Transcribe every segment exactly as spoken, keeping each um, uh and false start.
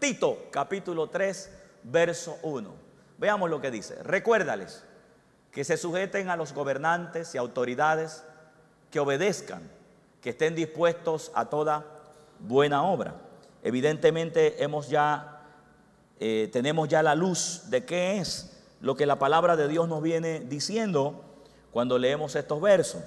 Tito, capítulo tres, verso uno. Veamos lo que dice. Recuérdales que se sujeten a los gobernantes y autoridades, que obedezcan, que estén dispuestos a toda buena obra. Evidentemente hemos ya, eh, tenemos ya la luz de qué es lo que la palabra de Dios nos viene diciendo cuando leemos estos versos.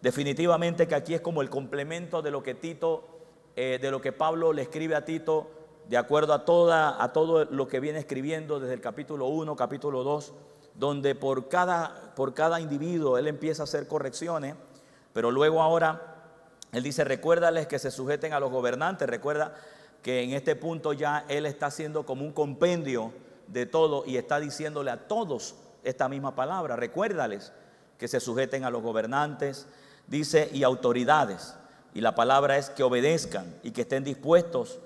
Definitivamente que aquí es como el complemento de lo que Tito, eh, de lo que Pablo le escribe a Tito, de acuerdo a, toda, a todo lo que viene escribiendo desde el capítulo uno, capítulo dos, donde por cada, por cada individuo él empieza a hacer correcciones, pero luego ahora él dice, recuérdales que se sujeten a los gobernantes. Recuerda que en este punto ya él está haciendo como un compendio de todo y está diciéndole a todos esta misma palabra. Recuérdales que se sujeten a los gobernantes, dice, y autoridades. Y la palabra es que obedezcan y que estén dispuestos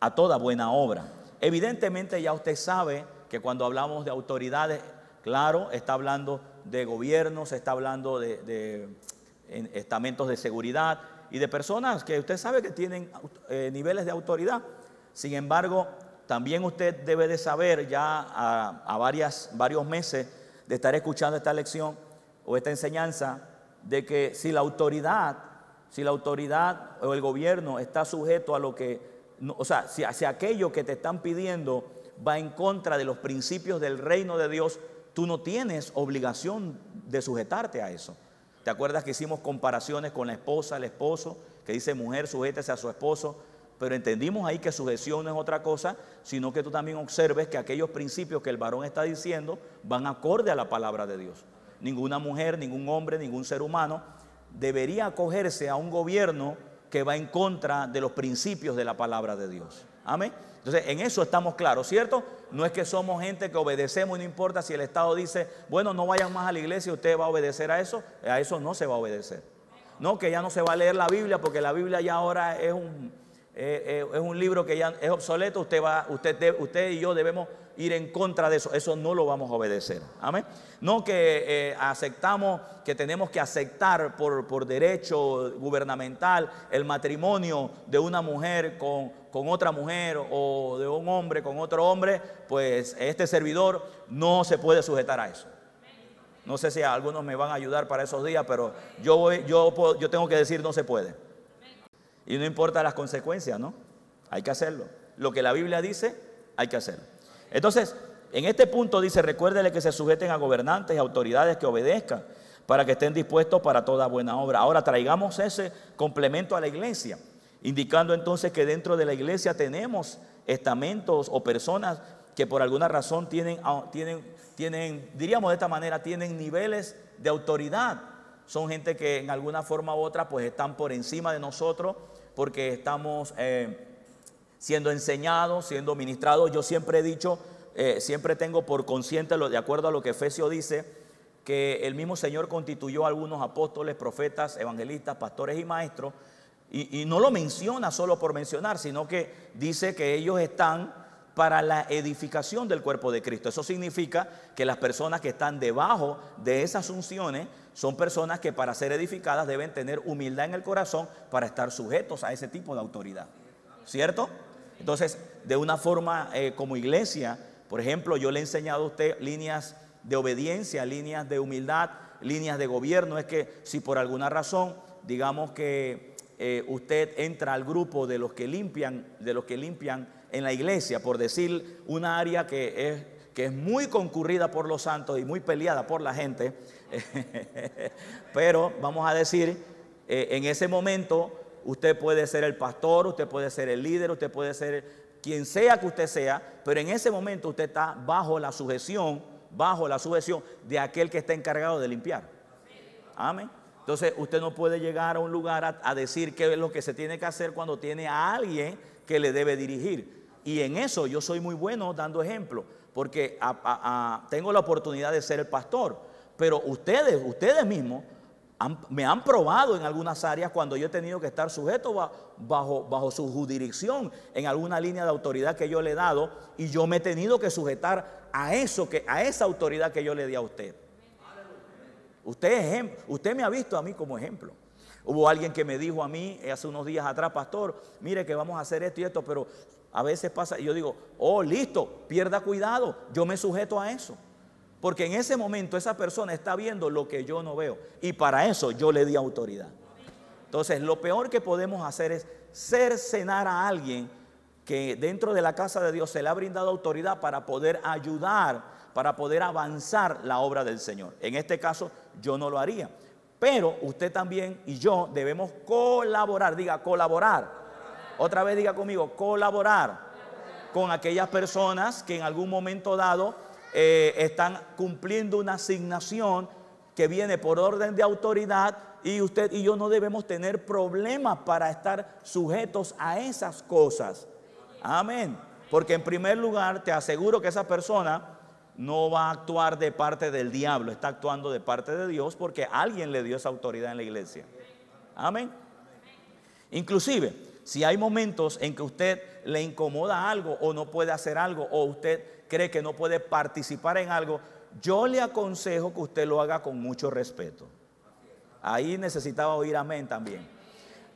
a toda buena obra. Evidentemente ya usted sabe que cuando hablamos de autoridades, claro, está hablando de gobiernos, está hablando de, de estamentos de seguridad y de personas que usted sabe que tienen eh, niveles de autoridad. Sin embargo, también usted debe de saber ya a, a varias, varios meses de estar escuchando esta lección o esta enseñanza, de que si la autoridad, si la autoridad o el gobierno está sujeto a lo que, no, o sea, si, si aquello que te están pidiendo va en contra de los principios del reino de Dios, tú no tienes obligación de sujetarte a eso. ¿Te acuerdas que hicimos comparaciones con la esposa, el esposo, que dice mujer, sujétese a su esposo? Pero entendimos ahí que sujeción no es otra cosa, sino que tú también observes que aquellos principios que el varón está diciendo van acorde a la palabra de Dios. Ninguna mujer, ningún hombre, ningún ser humano debería acogerse a un gobierno que va en contra de los principios de la palabra de Dios. Amén. Entonces, en eso estamos claros, ¿cierto? No es que somos gente que obedecemos y no importa si el Estado dice, bueno, no vayan más a la iglesia, usted va a obedecer a eso. A eso no se va a obedecer. No, que ya no se va a leer la Biblia porque la Biblia ya ahora es un, eh, eh, es un libro que ya es obsoleto. Usted, va, usted, de, usted y yo debemos ir en contra de eso. Eso no lo vamos a obedecer. Amén. No que eh, aceptamos, que tenemos que aceptar por, por derecho gubernamental el matrimonio de una mujer con, con otra mujer, o de un hombre con otro hombre. Pues este servidor no se puede sujetar a eso. No sé si algunos me van a ayudar para esos días, pero yo, voy, yo, puedo, yo tengo que decir no se puede. Y no importa las consecuencias, ¿no? Hay que hacerlo. Lo que la Biblia dice, hay que hacerlo. Entonces, en este punto dice, recuérdele que se sujeten a gobernantes y autoridades, que obedezcan, para que estén dispuestos para toda buena obra. Ahora traigamos ese complemento a la iglesia, indicando entonces que dentro de la iglesia tenemos estamentos o personas que por alguna razón tienen, tienen, tienen, diríamos de esta manera, tienen niveles de autoridad. Son gente que en alguna forma u otra pues están por encima de nosotros porque estamos eh, siendo enseñados, siendo ministrados. Yo siempre he dicho, eh, siempre tengo por consciente, de acuerdo a lo que Efesios dice, que el mismo Señor constituyó a algunos apóstoles, profetas, evangelistas, pastores y maestros. Y, y no lo menciona solo por mencionar, sino que dice que ellos están para la edificación del cuerpo de Cristo. Eso significa que las personas que están debajo de esas unciones son personas que para ser edificadas deben tener humildad en el corazón para estar sujetos a ese tipo de autoridad, ¿cierto? Entonces, de una forma eh, como iglesia, por ejemplo, yo le he enseñado a usted líneas de obediencia, líneas de humildad, líneas de gobierno. Es que si por alguna razón, digamos que Eh, usted entra al grupo de los que limpian, de los que limpian en la iglesia, por decir una área que es, que es muy concurrida por los santos y muy peleada por la gente, pero vamos a decir, eh, en ese momento usted puede ser el pastor, usted puede ser el líder, usted puede ser quien sea que usted sea, pero en ese momento usted está bajo la sujeción, bajo la sujeción de aquel que está encargado de limpiar. Amén. Entonces usted no puede llegar a un lugar a, a decir qué es lo que se tiene que hacer cuando tiene a alguien que le debe dirigir. Y en eso yo soy muy bueno dando ejemplo, porque a, a, a, tengo la oportunidad de ser el pastor, pero ustedes, ustedes mismos han, me han probado en algunas áreas cuando yo he tenido que estar sujeto bajo, bajo su jurisdicción en alguna línea de autoridad que yo le he dado, y yo me he tenido que sujetar a, eso, que, a esa autoridad que yo le di a usted. Usted, usted me ha visto a mí como ejemplo. Hubo alguien que me dijo a mí hace unos días atrás, pastor, mire que vamos a hacer esto y esto, pero A veces pasa, yo digo, oh, listo, pierda cuidado, yo me sujeto a eso. Porque en ese momento esa persona está viendo lo que yo no veo. Y para eso yo le di autoridad. Entonces, lo peor que podemos hacer es cercenar a alguien que dentro de la casa de Dios se le ha brindado autoridad para poder ayudar, para poder avanzar la obra del Señor. En este caso, yo no lo haría. Pero usted también y yo debemos colaborar, diga colaborar. Otra vez diga conmigo, colaborar con aquellas personas que en algún momento dado eh, están cumpliendo una asignación que viene por orden de autoridad, y usted y yo no debemos tener problemas para estar sujetos a esas cosas. Amén. Porque en primer lugar te aseguro que esa persona no va a actuar de parte del diablo, está actuando de parte de Dios porque alguien le dio esa autoridad en la iglesia. Amén. Inclusive, si hay momentos en que usted le incomoda algo o no puede hacer algo o usted cree que no puede participar en algo, yo le aconsejo que usted lo haga con mucho respeto. Ahí necesitaba oír amén también.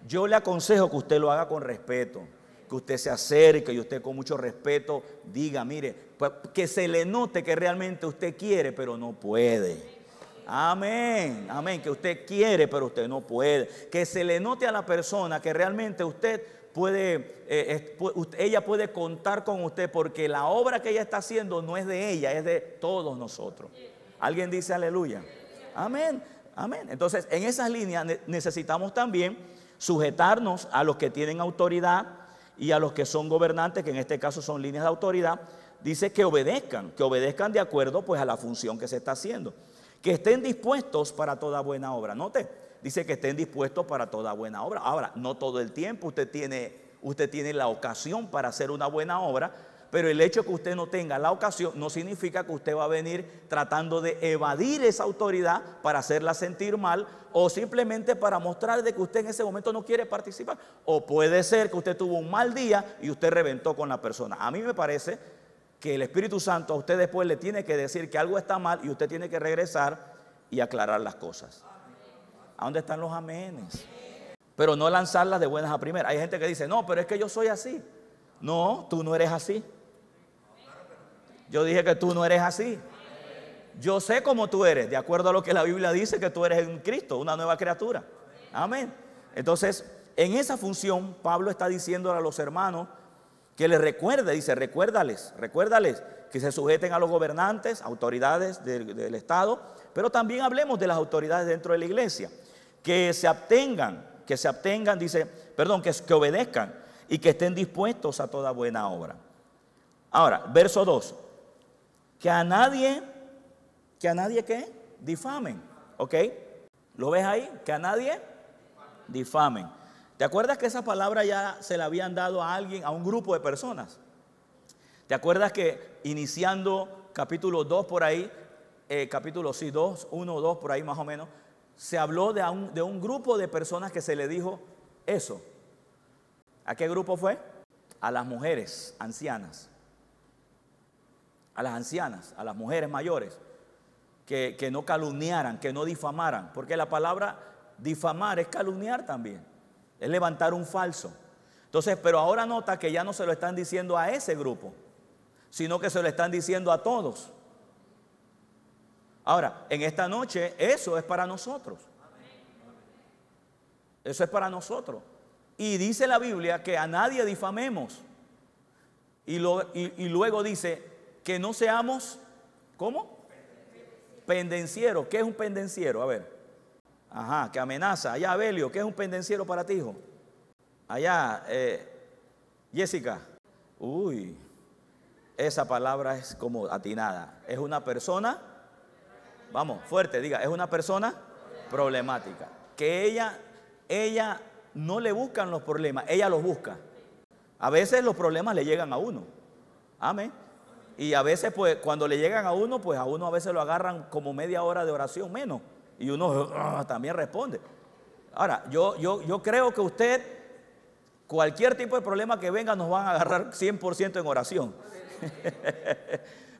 Yo le aconsejo que usted lo haga con respeto, que usted se acerque y usted con mucho respeto diga, mire, pues que se le note que realmente usted quiere pero no puede. Amén, amén, que usted quiere pero usted no puede. Que se le note a la persona que realmente usted puede, eh, ella puede contar con usted, porque la obra que ella está haciendo no es de ella, es de todos nosotros. ¿Alguien dice aleluya? Amén, amén. Entonces, en esas líneas necesitamos también sujetarnos a los que tienen autoridad y a los que son gobernantes, que en este caso son líneas de autoridad. Dice que obedezcan, que obedezcan de acuerdo pues a la función que se está haciendo, que estén dispuestos para toda buena obra. Note, dice que estén dispuestos para toda buena obra. Ahora, no todo el tiempo usted tiene, usted tiene la ocasión para hacer una buena obra, pero el hecho que usted no tenga la ocasión no significa que usted va a venir tratando de evadir esa autoridad para hacerla sentir mal o simplemente para mostrar de que usted en ese momento no quiere participar. O puede ser que usted tuvo un mal día y usted reventó con la persona. A mí me parece que el Espíritu Santo a usted después le tiene que decir que algo está mal y usted tiene que regresar y aclarar las cosas. ¿A dónde están los amenes? Pero no lanzarlas de buenas a primeras. Hay gente que dice, no, pero es que yo soy así. No, tú no eres así. Yo dije que tú no eres así. Yo sé cómo tú eres, de acuerdo a lo que la Biblia dice, que tú eres en Cristo, una nueva criatura. Amén. Entonces, en esa función, Pablo está diciéndole a los hermanos que les recuerde, dice, recuérdales, recuérdales que se sujeten a los gobernantes, autoridades del, del Estado, pero también hablemos de las autoridades dentro de la iglesia, que se abstengan, que se abstengan, dice, perdón, que, que obedezcan y que estén dispuestos a toda buena obra. Ahora, verso dos, que a nadie, que a nadie ¿qué? Difamen, ¿ok? ¿Lo ves ahí? Que a nadie difamen. ¿Te acuerdas que esa palabra ya se la habían dado a alguien, a un grupo de personas? ¿Te acuerdas que iniciando capítulo dos por ahí, eh, capítulo sí, dos, uno, dos por ahí más o menos, se habló de un, de un grupo de personas que se le dijo eso? ¿A qué grupo fue? A las mujeres ancianas, a las ancianas, a las mujeres mayores, que, que no calumniaran, que no difamaran, porque la palabra difamar es calumniar también. Es levantar un falso. Entonces, pero ahora nota que ya no se lo están diciendo a ese grupo, sino que se lo están diciendo a todos. Ahora, en esta noche, eso es para nosotros. Eso es para nosotros. Y dice la Biblia que a nadie difamemos. Y, lo, y, y luego dice que no seamos, ¿cómo? Pendencieros. ¿Qué es un pendenciero? A ver. Ajá, que amenaza. Allá, Abelio, ¿qué es un pendenciero para ti, hijo? Allá, eh, Jessica. Uy, esa palabra es como atinada. Es una persona, vamos, fuerte, diga, es una persona problemática. Que ella, ella no le buscan los problemas, ella los busca. A veces los problemas le llegan a uno. Amén. Y a veces, pues, cuando le llegan a uno, pues a uno a veces lo agarran como media hora de oración menos. Y uno uh, también responde. Ahora, yo, yo, yo creo que usted, cualquier tipo de problema que venga, nos van a agarrar cien por ciento en oración.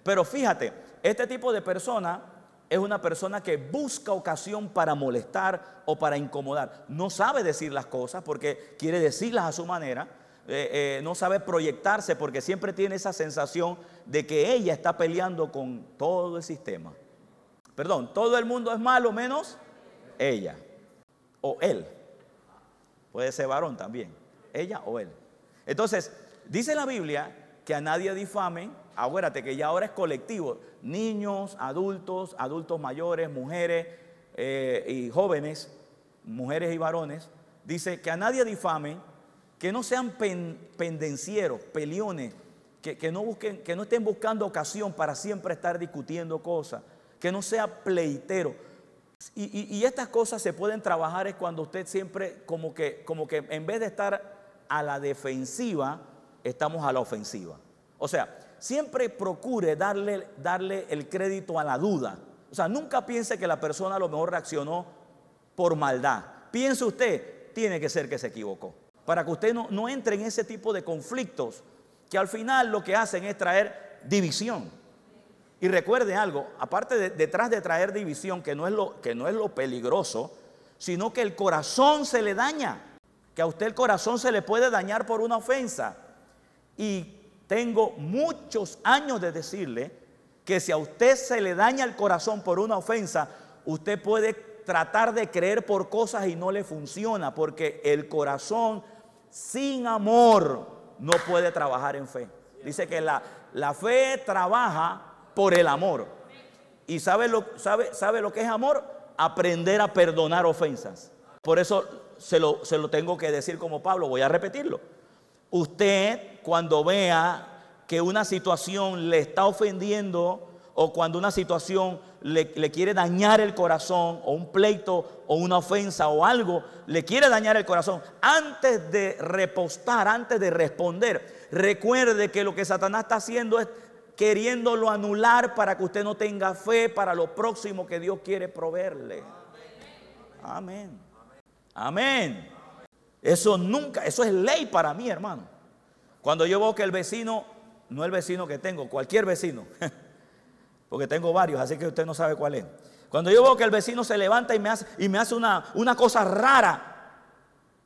Pero fíjate, este tipo de persona es una persona que busca ocasión para molestar o para incomodar. No sabe decir las cosas porque quiere decirlas a su manera, eh, eh, no sabe proyectarse porque siempre tiene esa sensación de que ella está peleando con todo el sistema. Perdón, todo el mundo es malo menos ella o él. Puede ser varón también, ella o él. Entonces, dice la Biblia que a nadie difamen. Acuérdate que ya ahora es colectivo. Niños, adultos, adultos mayores, mujeres eh, y jóvenes, mujeres y varones. Dice que a nadie difamen, que no sean pen, pendencieros, peleones, que, que, no busquen, que no estén buscando ocasión para siempre estar discutiendo cosas, que no sea pleitero. Y, y, y estas cosas se pueden trabajar es cuando usted siempre como que, como que en vez de estar a la defensiva, estamos a la ofensiva. O sea, siempre procure darle, darle el crédito a la duda. O sea, nunca piense que la persona a lo mejor reaccionó por maldad. Piense usted, tiene que ser que se equivocó. Para que usted no, no entre en ese tipo de conflictos que al final lo que hacen es traer división. Y recuerde algo, aparte de, detrás de traer división, que no es lo, que no es lo peligroso, sino que el corazón se le daña, que a usted el corazón se le puede dañar por una ofensa. Y tengo muchos años de decirle que si a usted se le daña el corazón por una ofensa, usted puede tratar de creer por cosas y no le funciona, porque el corazón sin amor no puede trabajar en fe. Dice que la, la fe trabaja por el amor. ¿Y sabe lo, sabe, sabe lo que es amor? Aprender a perdonar ofensas. Por eso se lo, se lo tengo que decir como Pablo, voy a repetirlo. Usted cuando vea que una situación le está ofendiendo o cuando una situación le, le quiere dañar el corazón o un pleito o una ofensa o algo, le quiere dañar el corazón, antes de repostar, antes de responder, recuerde que lo que Satanás está haciendo es queriéndolo anular para que usted no tenga fe para lo próximo que Dios quiere proveerle. Amén. Amén. Eso nunca, eso es ley para mí, hermano. Cuando yo veo que el vecino, no el vecino que tengo, cualquier vecino, porque tengo varios, así que usted no sabe cuál es. Cuando yo veo que el vecino se levanta y me hace, y me hace una, una cosa rara,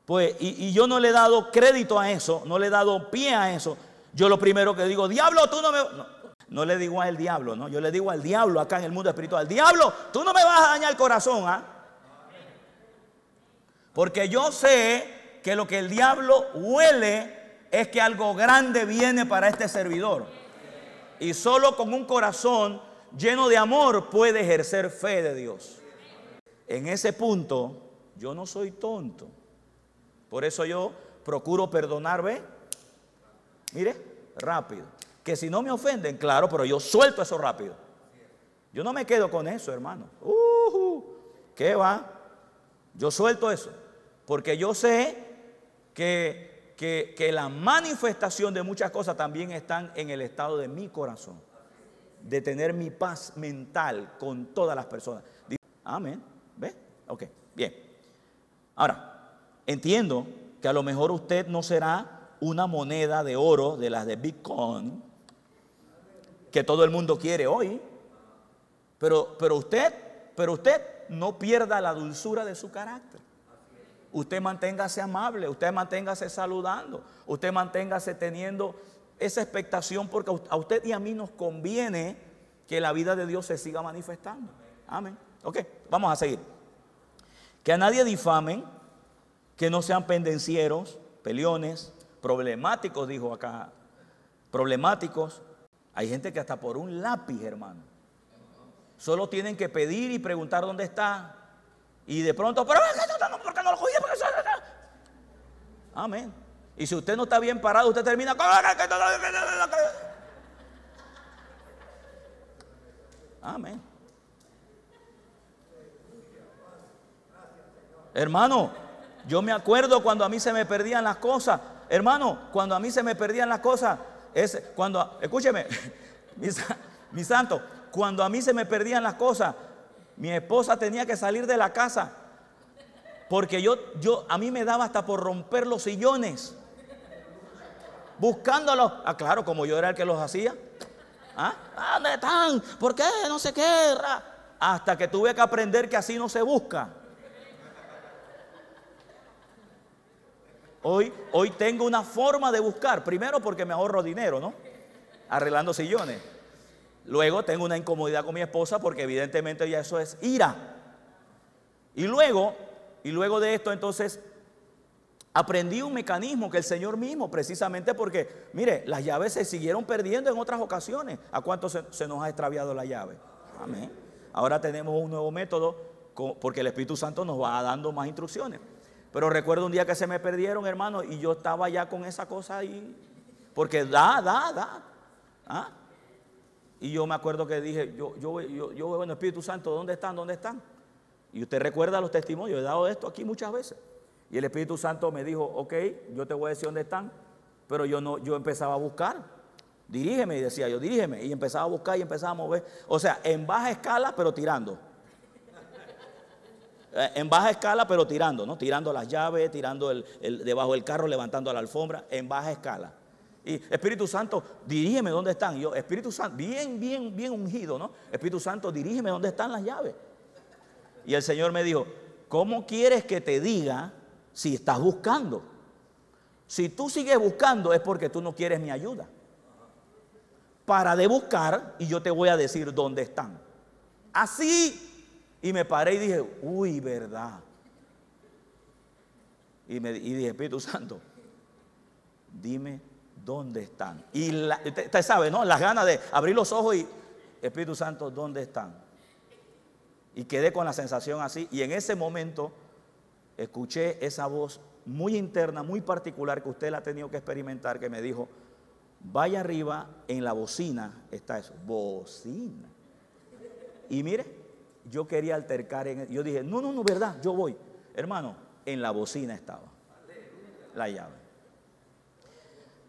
pues, y, y yo no le he dado crédito a eso, no le he dado pie a eso, yo lo primero que digo, diablo, tú no me... No, no le digo al diablo, no, yo le digo al diablo acá en el mundo espiritual, diablo, tú no me vas a dañar el corazón, ¿ah? ¿eh? Porque yo sé que lo que el diablo huele es que algo grande viene para este servidor. Y solo con un corazón lleno de amor puede ejercer fe de Dios. En ese punto, yo no soy tonto. Por eso yo procuro perdonar, ¿ve? Mire, rápido. Que si no me ofenden, claro, pero yo suelto eso rápido. Yo no me quedo con eso, hermano. Uh-huh. ¿Qué va? Yo suelto eso. Porque yo sé Que, que, que la manifestación de muchas cosas también están en el estado de mi corazón, de tener mi paz mental con todas las personas. Amén. ¿Ve? Ok, bien. Ahora, entiendo que a lo mejor usted no será una moneda de oro de las de Bitcoin que todo el mundo quiere hoy, pero, pero, usted, pero usted no pierda la dulzura de su carácter. Usted manténgase amable, usted manténgase saludando, usted manténgase teniendo esa expectación porque a usted y a mí nos conviene que la vida de Dios se siga manifestando. Amén. Ok, vamos a seguir. Que a nadie difamen, que no sean pendencieros, peleones, problemáticos, dijo acá, problemáticos. Hay gente que hasta por un lápiz, hermano, solo tienen que pedir y preguntar dónde está. Y de pronto, pero ¿por qué no lo cogí? Amén. Y si usted no está bien parado, usted termina. Amén. Hermano, yo me acuerdo cuando a mí se me perdían las cosas. Hermano, cuando a mí se me perdían las cosas, es cuando, escúcheme, mi, mi santo, cuando a mí se me perdían las cosas, mi esposa tenía que salir de la casa porque yo, yo, a mí me daba hasta por romper los sillones buscándolos. Ah, claro, como yo era el que los hacía. ¿Ah? ¿Dónde están? ¿Por qué? No sé qué. Hasta que tuve que aprender que así no se busca. Hoy, hoy tengo una forma de buscar. Primero porque me ahorro dinero, ¿no? Arreglando sillones. Luego tengo una incomodidad con mi esposa porque evidentemente ya eso es ira. Y luego, y luego de esto entonces aprendí un mecanismo que el Señor mismo, precisamente porque, mire, las llaves se siguieron perdiendo en otras ocasiones. ¿A cuántos se, se nos ha extraviado la llave? Amén. Ahora tenemos un nuevo método porque el Espíritu Santo nos va dando más instrucciones. Pero recuerdo un día que se me perdieron, hermano, y yo estaba ya con esa cosa ahí. Porque da, da, da. ¿Ah? Y yo me acuerdo que dije, yo, yo, yo, yo, bueno, Espíritu Santo, ¿dónde están? ¿Dónde están? Y usted recuerda los testimonios, he dado esto aquí muchas veces. Y el Espíritu Santo me dijo, ok, yo te voy a decir dónde están. Pero yo, no, yo empezaba a buscar. Dirígeme, y decía yo, dirígeme. Y empezaba a buscar y empezaba a mover. O sea, en baja escala, pero tirando. En baja escala, pero tirando, ¿no? Tirando las llaves, tirando el, el, debajo del carro, levantando la alfombra, en baja escala. Y Espíritu Santo, dirígeme dónde están. Y yo, Espíritu Santo, bien, bien, bien ungido, ¿no? Espíritu Santo, dirígeme dónde están las llaves. Y el Señor me dijo, ¿cómo quieres que te diga si estás buscando? Si tú sigues buscando es porque tú no quieres mi ayuda. Para de buscar y yo te voy a decir dónde están. Así. Y me paré y dije, uy, verdad. Y, me, y dije, Espíritu Santo, dime dónde están. Y la, usted, usted sabe, ¿no? Las ganas de abrir los ojos y, Espíritu Santo, ¿dónde están? Y quedé con la sensación así. Y en ese momento escuché esa voz muy interna, muy particular, que usted la ha tenido que experimentar, que me dijo, vaya arriba, en la bocina está eso. Bocina. Y mire. Yo quería altercar, en, yo dije, no, no, no, verdad, yo voy. Hermano, en la bocina estaba la llave.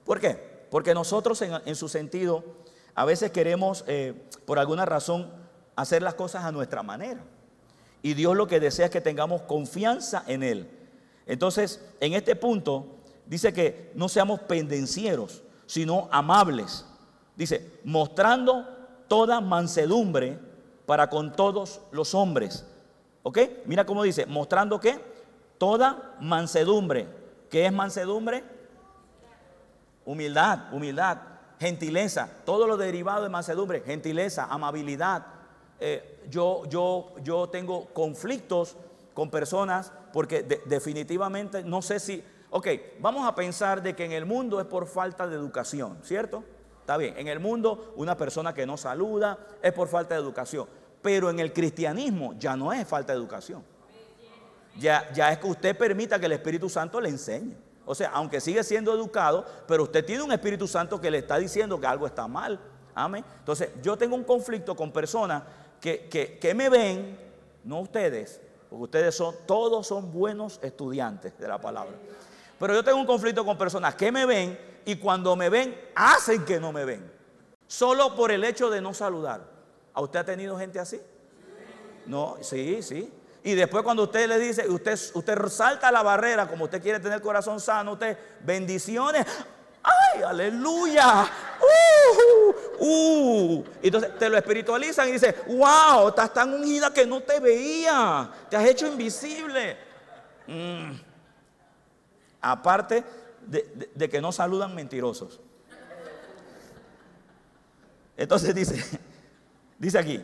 ¿Por qué? Porque nosotros en, en su sentido, a veces queremos, eh, por alguna razón, hacer las cosas a nuestra manera. Y Dios lo que desea es que tengamos confianza en Él. Entonces, en este punto, dice que no seamos pendencieros, sino amables. Dice, mostrando toda mansedumbre para con todos los hombres. ¿Ok? Mira cómo dice, mostrando que toda mansedumbre. ¿Qué es mansedumbre? Humildad, humildad, gentileza, todo lo derivado de mansedumbre, gentileza, amabilidad. Eh, yo, yo, yo tengo conflictos con personas porque de, definitivamente no sé si... Ok, vamos a pensar de que en el mundo es por falta de educación, ¿cierto? Está bien, en el mundo una persona que no saluda es por falta de educación. Pero en el cristianismo ya no es falta de educación. Ya, ya es que usted permita que el Espíritu Santo le enseñe. O sea, aunque sigue siendo educado, pero usted tiene un Espíritu Santo que le está diciendo que algo está mal. Amén. Entonces, yo tengo un conflicto con personas que, que, que me ven, no ustedes, porque ustedes son, todos son buenos estudiantes de la palabra. Pero yo tengo un conflicto con personas que me ven y cuando me ven, hacen que no me ven. Solo por el hecho de no saludar. ¿A usted ha tenido gente así? No, sí, sí. Y después cuando usted le dice, usted, usted salta la barrera, como usted quiere tener el corazón sano, usted, bendiciones. ¡Ay, aleluya! ¡Uh! ¡Uh! Entonces te lo espiritualizan y dice, wow, estás tan ungida que no te veía. Te has hecho invisible. Mm. Aparte de, de, de que no saludan mentirosos. Entonces dice, dice aquí,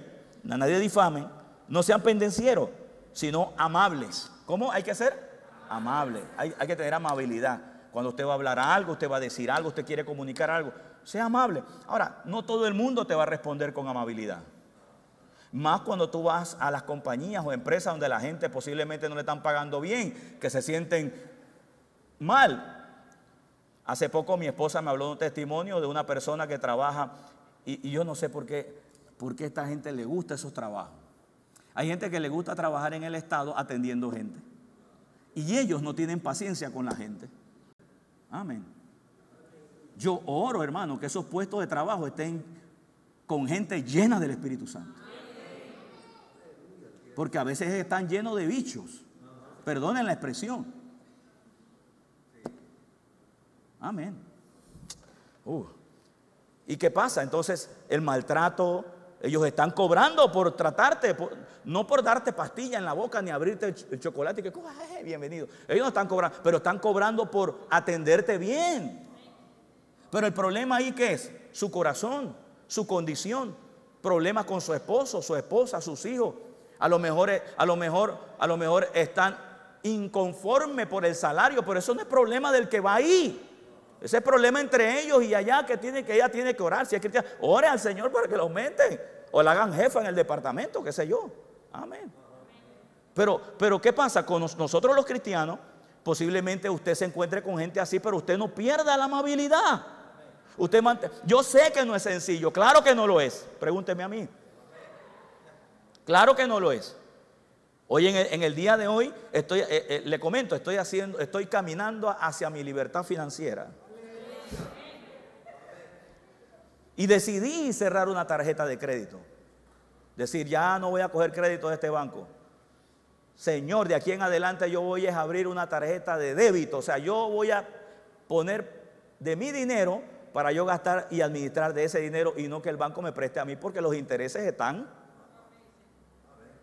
a nadie difamen, no sean pendencieros, sino amables. ¿Cómo hay que ser? Amables. Hay, hay que tener amabilidad. Cuando usted va a hablar algo, usted va a decir algo, usted quiere comunicar algo, sea amable. Ahora, no todo el mundo te va a responder con amabilidad. Más cuando tú vas a las compañías o empresas donde la gente posiblemente no le están pagando bien, que se sienten mal. Hace poco mi esposa me habló de un testimonio de una persona que trabaja y, y yo no sé por qué, por qué a esta gente le gusta esos trabajos. Hay gente que le gusta trabajar en el Estado atendiendo gente y ellos no tienen paciencia con la gente. Amén. Yo oro, hermano, que esos puestos de trabajo estén con gente llena del Espíritu Santo. Porque a veces están llenos de bichos. Perdonen la expresión. Amén. Uh. ¿Y qué pasa? Entonces, el maltrato, Ellos están cobrando por tratarte, por, no por darte pastilla en la boca ni abrirte el, ch el chocolate y que coja, bienvenido. Ellos no están cobrando, pero están cobrando por atenderte bien. Pero el problema ahí, ¿qué es? Su corazón, su condición, problemas con su esposo, su esposa, sus hijos. A lo mejor, a lo mejor, a lo mejor están inconformes por el salario, pero eso no es problema del que va ahí. Ese es problema entre ellos y allá que tiene que ella tiene que orar. Si es cristiana, ore al Señor para que lo aumenten o la hagan jefa en el departamento, qué sé yo. Amén. Pero, pero ¿qué pasa con nosotros los cristianos? Posiblemente usted se encuentre con gente así, pero usted no pierda la amabilidad. Usted mant- Yo sé que no es sencillo, claro que no lo es. Pregúnteme a mí. Claro que no lo es. Hoy en el, en el día de hoy estoy, eh, eh, le comento, estoy haciendo, estoy caminando hacia mi libertad financiera. Y decidí cerrar una tarjeta de crédito. Decir, ya no voy a coger crédito de este banco. Señor, de aquí en adelante yo voy a abrir una tarjeta de débito. O sea, yo voy a poner de mi dinero para yo gastar y administrar de ese dinero y no que el banco me preste a mí porque los intereses están.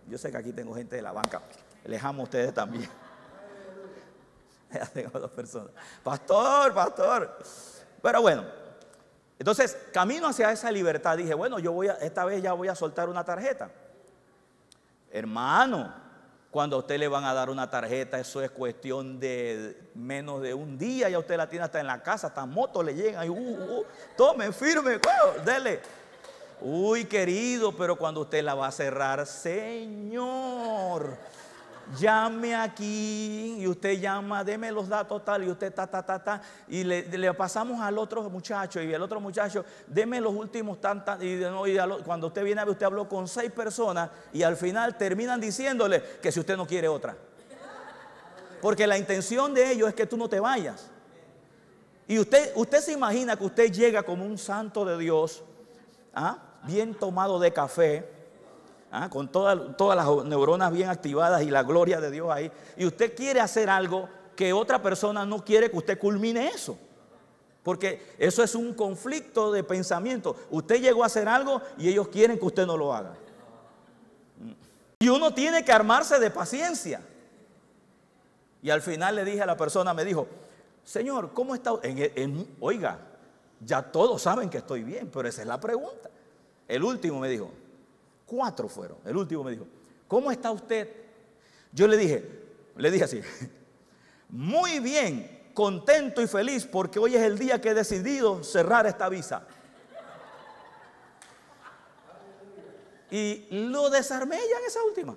Yo sé que aquí tengo gente de la banca. Les amo a ustedes también. Ya tengo dos personas. Pastor, pastor. Pero bueno. Entonces, camino hacia esa libertad, dije, bueno, yo voy a, esta vez ya voy a soltar una tarjeta. Hermano, cuando a usted le van a dar una tarjeta, eso es cuestión de menos de un día, ya usted la tiene hasta en la casa, hasta motos le llegan, y uh, uh, tomen, firme, uh, dele. Uy, querido, pero cuando usted la va a cerrar, Señor, llame aquí y usted llama, deme los datos tal y usted ta, ta, ta, ta y le, le pasamos al otro muchacho y al otro muchacho, deme los últimos tan, tan y, no, y lo, cuando usted viene a ver, usted habló con seis personas y al final terminan diciéndole que si usted no quiere otra, porque la intención de ellos es que tú no te vayas. Y usted, usted se imagina que usted llega como un santo de Dios, ¿ah? Bien tomado de café, ¿ah? Con toda, todas las neuronas bien activadas y la gloria de Dios ahí, y usted quiere hacer algo que otra persona no quiere que usted culmine eso, porque eso es un conflicto de pensamiento. Usted llegó a hacer algo y ellos quieren que usted no lo haga, y uno tiene que armarse de paciencia. Y al final le dije a la persona, me dijo, Señor, ¿cómo está? En, en, oiga, ya todos saben que estoy bien, pero esa es la pregunta. El último me dijo, cuatro fueron. El último me dijo, ¿cómo está usted? Yo le dije, le dije así, muy bien, contento y feliz porque hoy es el día que he decidido cerrar esta visa. Y lo desarmé ya en esa última.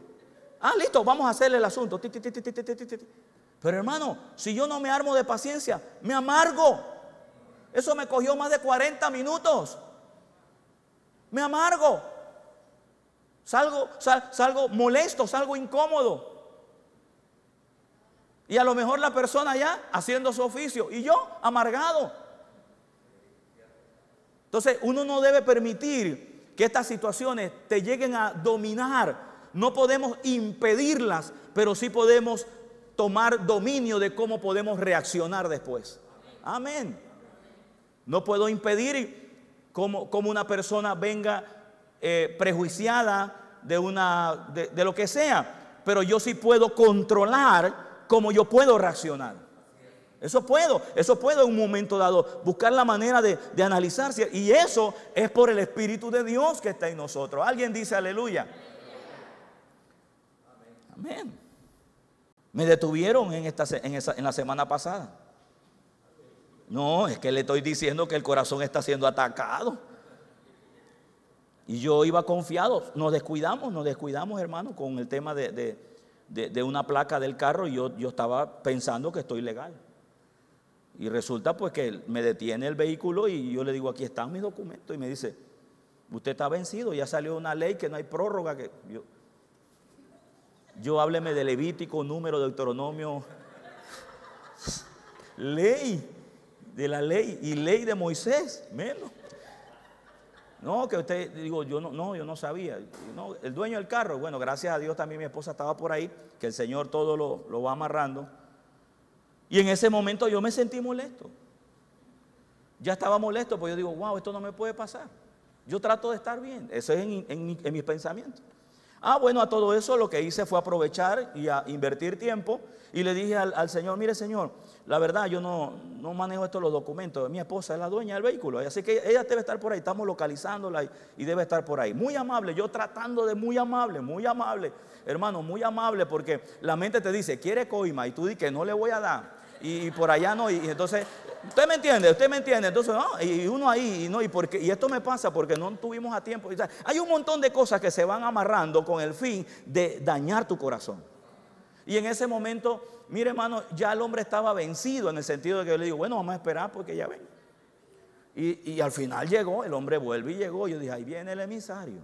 Ah, listo, vamos a hacerle el asunto. Pero hermano, si yo no me armo de paciencia, me amargo. Eso me cogió más de cuarenta minutos. Me amargo. Salgo, sal, salgo molesto, salgo incómodo. Y a lo mejor la persona ya haciendo su oficio y yo amargado. Entonces uno no debe permitir que estas situaciones te lleguen a dominar. No podemos impedirlas, pero sí podemos tomar dominio de cómo podemos reaccionar después. Amén. No puedo impedir cómo, cómo una persona venga Eh, prejuiciada de, una, de, de lo que sea, pero yo sí puedo controlar cómo yo puedo reaccionar. Eso puedo, eso puedo en un momento dado, buscar la manera de, de analizarse, y eso es por el Espíritu de Dios que está en nosotros. Alguien dice aleluya. Amén. Me detuvieron en, esta, en, esa, en la semana pasada. No, es que le estoy diciendo que el corazón está siendo atacado. Y yo iba confiado, nos descuidamos, nos descuidamos, hermano, con el tema de, de, de, de una placa del carro, y yo, yo estaba pensando que estoy legal. Y resulta pues que me detiene el vehículo y yo le digo, aquí están mis documentos. Y me dice, usted está vencido, ya salió una ley que no hay prórroga. Que yo, yo hábleme de Levítico, número, de Deuteronomio, ley, de la ley y ley de Moisés, menos. No, que usted, digo, yo no, no yo no sabía. No, el dueño del carro, bueno, gracias a Dios también mi esposa estaba por ahí, que el Señor todo lo, lo va amarrando. Y en ese momento yo me sentí molesto. Ya estaba molesto, pues yo digo, wow, esto no me puede pasar. Yo trato de estar bien, eso es en, en, en mis pensamientos. Ah, bueno, a todo eso lo que hice fue aprovechar y a invertir tiempo. Y le dije al, al Señor, mire Señor, la verdad yo no, no manejo estos los documentos. Mi esposa es la dueña del vehículo, así que ella debe estar por ahí, estamos localizándola y, y debe estar por ahí. Muy amable, yo tratando de muy amable, muy amable, hermano, muy amable, porque la mente te dice, quiere coima, y tú di que no le voy a dar. Y, y por allá no, y, y entonces, usted me entiende, usted me entiende, entonces no, y, y uno ahí, y no, y porque, y esto me pasa porque no tuvimos a tiempo. O sea, hay un montón de cosas que se van amarrando con el fin de dañar tu corazón. Y en ese momento, mire hermano, ya el hombre estaba vencido en el sentido de que yo le digo, bueno, vamos a esperar porque ya ven. Y, y al final llegó, el hombre vuelve y llegó, yo dije, ahí viene el emisario.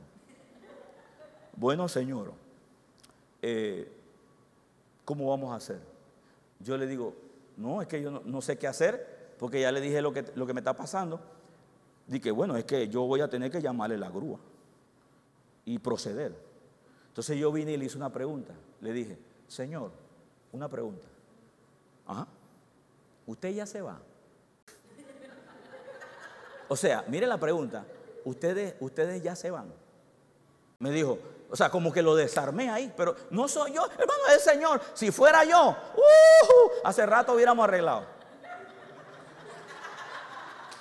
Bueno, señor, eh, ¿cómo vamos a hacer? Yo le digo, no, es que yo no, no sé qué hacer, porque ya le dije lo que, lo que me está pasando. Dije, bueno, es que yo voy a tener que llamarle la grúa y proceder. Entonces yo vine y le hice una pregunta. Le dije, señor, una pregunta. Ajá, ¿usted ya se va? O sea, mire la pregunta, ¿ustedes, ustedes ya se van? Me dijo, o sea, como que lo desarmé ahí, pero no soy yo, hermano, es el Señor. Si fuera yo, uh, hace rato hubiéramos arreglado.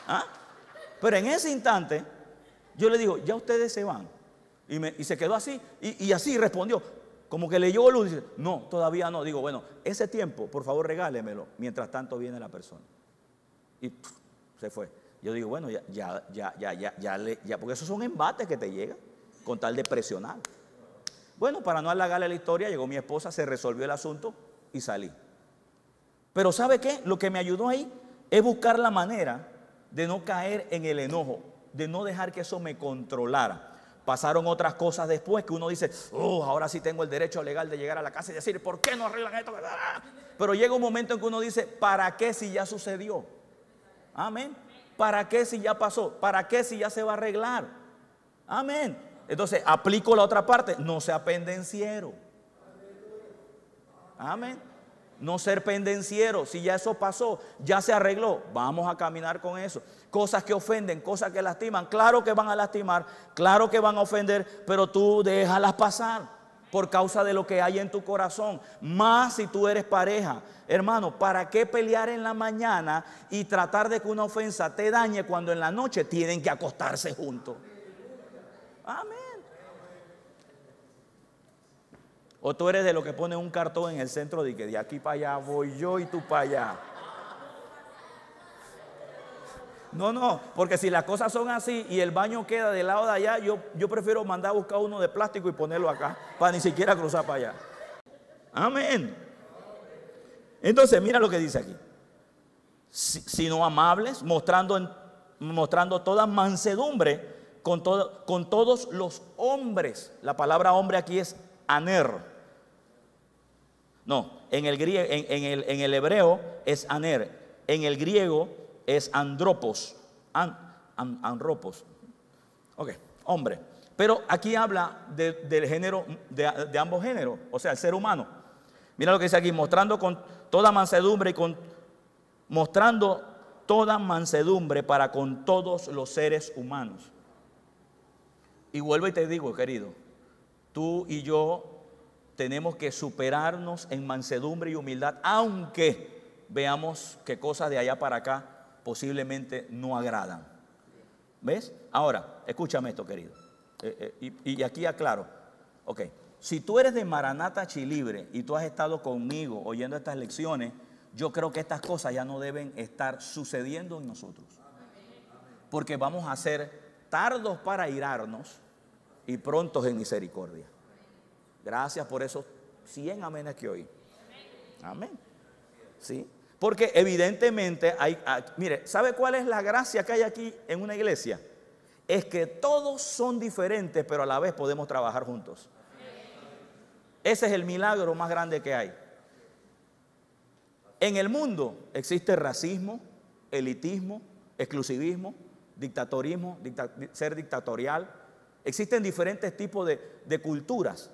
¿Ah? Pero en ese instante, yo le digo, ya ustedes se van. Y, me, y se quedó así, y, y así respondió, como que le llegó luz, dice, no, todavía no. Digo, bueno, ese tiempo, por favor, regálemelo, mientras tanto viene la persona. Y pff, se fue. Yo digo, bueno, ya, ya, ya, ya, ya, ya, le, ya, porque esos son embates que te llegan, con tal de presionar. Bueno, para no alargarle la historia, llegó mi esposa, se resolvió el asunto y salí. Pero ¿sabe qué? Lo que me ayudó ahí es buscar la manera de no caer en el enojo, de no dejar que eso me controlara. Pasaron otras cosas después que uno dice, oh, ahora sí tengo el derecho legal de llegar a la casa y decir, ¿por qué no arreglan esto? Pero llega un momento en que uno dice, ¿para qué si ya sucedió? Amén. ¿Para qué si ya pasó? ¿Para qué si ya se va a arreglar? Amén. Entonces, aplico la otra parte, no sea pendenciero. Amén. No ser pendenciero, si ya eso pasó, ya se arregló, vamos a caminar con eso. Cosas que ofenden, cosas que lastiman, claro que van a lastimar, claro que van a ofender, pero tú déjalas pasar por causa de lo que hay en tu corazón. Más si tú eres pareja. Hermano, ¿para qué pelear en la mañana y tratar de que una ofensa te dañe cuando en la noche tienen que acostarse juntos? Amén. O tú eres de lo que pone un cartón en el centro de que de aquí para allá voy yo y tú para allá. No, no, porque si las cosas son así y el baño queda del lado de allá, yo, yo prefiero mandar a buscar uno de plástico y ponerlo acá para ni siquiera cruzar para allá. Amén. Entonces mira lo que dice aquí. Si, sino amables, mostrando, mostrando toda mansedumbre. Con, todo, con todos los hombres. La palabra hombre aquí es aner. No, en el, griego, en, en, el, en el hebreo es aner. En el griego es andropos. An, an, andropos. Ok, hombre. Pero aquí habla de, del género, de, de ambos géneros, o sea, el ser humano. Mira lo que dice aquí, mostrando con toda mansedumbre y con, mostrando toda mansedumbre para con todos los seres humanos. Y vuelvo y te digo, querido, tú y yo tenemos que superarnos en mansedumbre y humildad, aunque veamos que cosas de allá para acá posiblemente no agradan. ¿Ves? Ahora, escúchame esto, querido. Eh, eh, y, y aquí aclaro. Ok, si tú eres de Maranata Chilibre y tú has estado conmigo oyendo estas lecciones, yo creo que estas cosas ya no deben estar sucediendo en nosotros. Porque vamos a ser tardos para irarnos y prontos en misericordia. Gracias por esos cien amenes que oí. Amén. ¿Sí? Porque evidentemente hay, hay, mire, ¿sabe cuál es la gracia que hay aquí en una iglesia? Es que todos son diferentes, pero a la vez podemos trabajar juntos. Ese es el milagro más grande que hay. En el mundo existe racismo, elitismo, exclusivismo, dictatorismo, dicta, ser dictatorial. Existen diferentes tipos de, de culturas,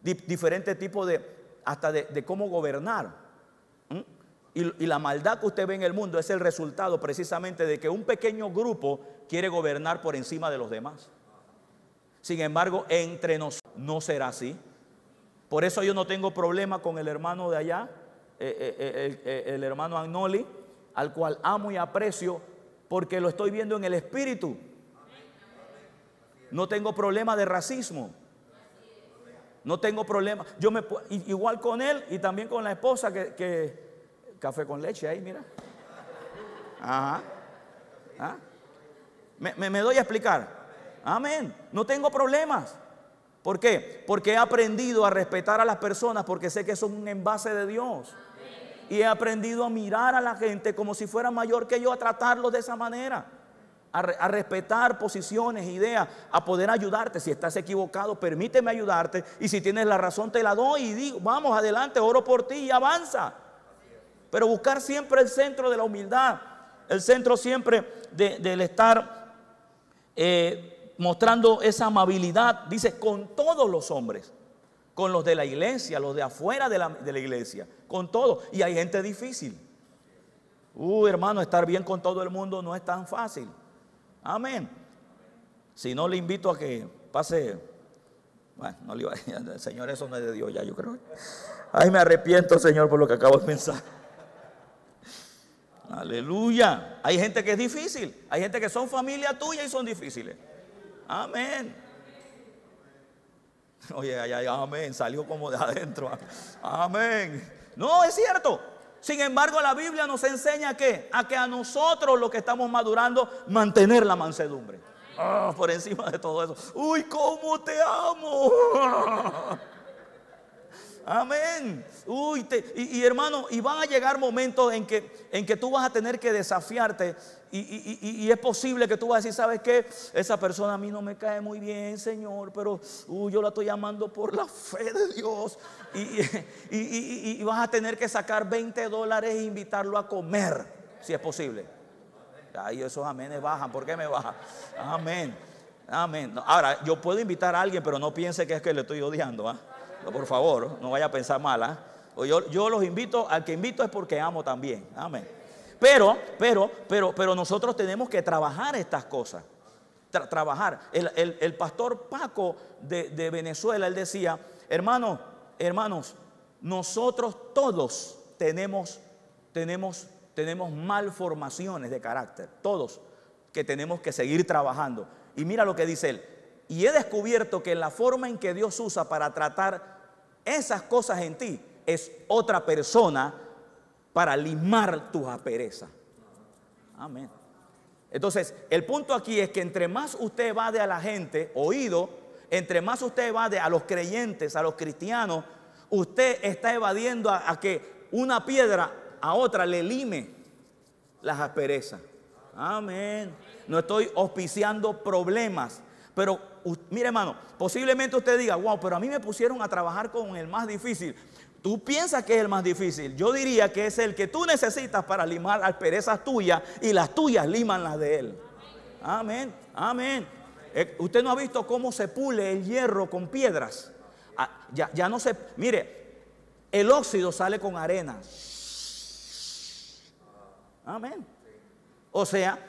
di, diferentes tipos de, hasta de, de cómo gobernar. ¿Mm? Y, y la maldad que usted ve en el mundo es el resultado precisamente de que un pequeño grupo quiere gobernar por encima de los demás. Sin embargo, entre nosotros no será así. Por eso yo no tengo problema con el hermano de allá, eh, eh, eh, el, el hermano Anoli, al cual amo y aprecio, porque lo estoy viendo en el espíritu. No tengo problema de racismo. No tengo problema. Yo me, igual con él y también con la esposa que... que café con leche ahí, mira. Ajá. ¿Ah? Me, me, me doy a explicar. Amén. No tengo problemas. ¿Por qué? Porque he aprendido a respetar a las personas porque sé que son un envase de Dios. Y he aprendido a mirar a la gente como si fuera mayor que yo, a tratarlos de esa manera. A, a respetar posiciones, ideas, a poder ayudarte. Si estás equivocado, permíteme ayudarte. Y si tienes la razón, te la doy y digo, vamos adelante, oro por ti y avanza. Pero buscar siempre el centro de la humildad, el centro siempre de, del estar eh, mostrando esa amabilidad, dice, con todos los hombres, con los de la iglesia, los de afuera de la, de la iglesia, con todos. Y hay gente difícil. Uh, hermano, estar bien con todo el mundo no es tan fácil. Amén. Si no, le invito a que pase. Bueno, no le iba a decir, el Señor, eso no es de Dios ya, yo creo. Ay, me arrepiento, Señor, por lo que acabo de pensar. Aleluya. Hay gente que es difícil. Hay gente que son familia tuya y son difíciles. Amén. Oye, ay, ay, amén. Salió como de adentro. Amén. No, es cierto. Sin embargo, la Biblia nos enseña que a que a nosotros los que estamos madurando, mantener la mansedumbre. Oh, por encima de todo eso. Uy, cómo te amo. Amén. Uy, te, y, y hermano, y van a llegar momentos en que, en que tú vas a tener que desafiarte y, y, y, y es posible que tú vas a decir, ¿sabes qué? Esa persona a mí no me cae muy bien, Señor, pero uh, yo la estoy amando por la fe de Dios. Y, y, y, y, y vas a tener que sacar veinte dólares e invitarlo a comer, si es posible. Ay, esos amenes bajan, ¿por qué me bajan? Amén, amén. Ahora, yo puedo invitar a alguien, pero no piense que es que le estoy odiando, ¿ah? ¿eh? Por favor, no vaya a pensar mal, ¿eh? yo, yo los invito, al que invito es porque amo también, amén. Pero, pero, pero, pero nosotros tenemos que trabajar estas cosas, tra trabajar. El, el, el pastor Paco de, de Venezuela, él decía, hermanos, hermanos, nosotros todos tenemos, tenemos, tenemos malformaciones de carácter, todos, que tenemos que seguir trabajando. Y mira lo que dice él. Y he descubierto que la forma en que Dios usa para tratar esas cosas en ti es otra persona para limar tus asperezas. Amén. Entonces, el punto aquí es que entre más usted va de a la gente, oído, entre más usted va de a los creyentes, a los cristianos, usted está evadiendo a, a que una piedra a otra le lime las asperezas. Amén. No estoy auspiciando problemas. Pero, mire hermano, posiblemente usted diga, wow, pero a mí me pusieron a trabajar con el más difícil. Tú piensas que es el más difícil. Yo diría que es el que tú necesitas para limar asperezas tuyas y las tuyas liman las de él. Amén, amén. Eh, usted no ha visto cómo se pule el hierro con piedras. Ah, ya, ya no se, mire, el óxido sale con arena. Amén. O sea...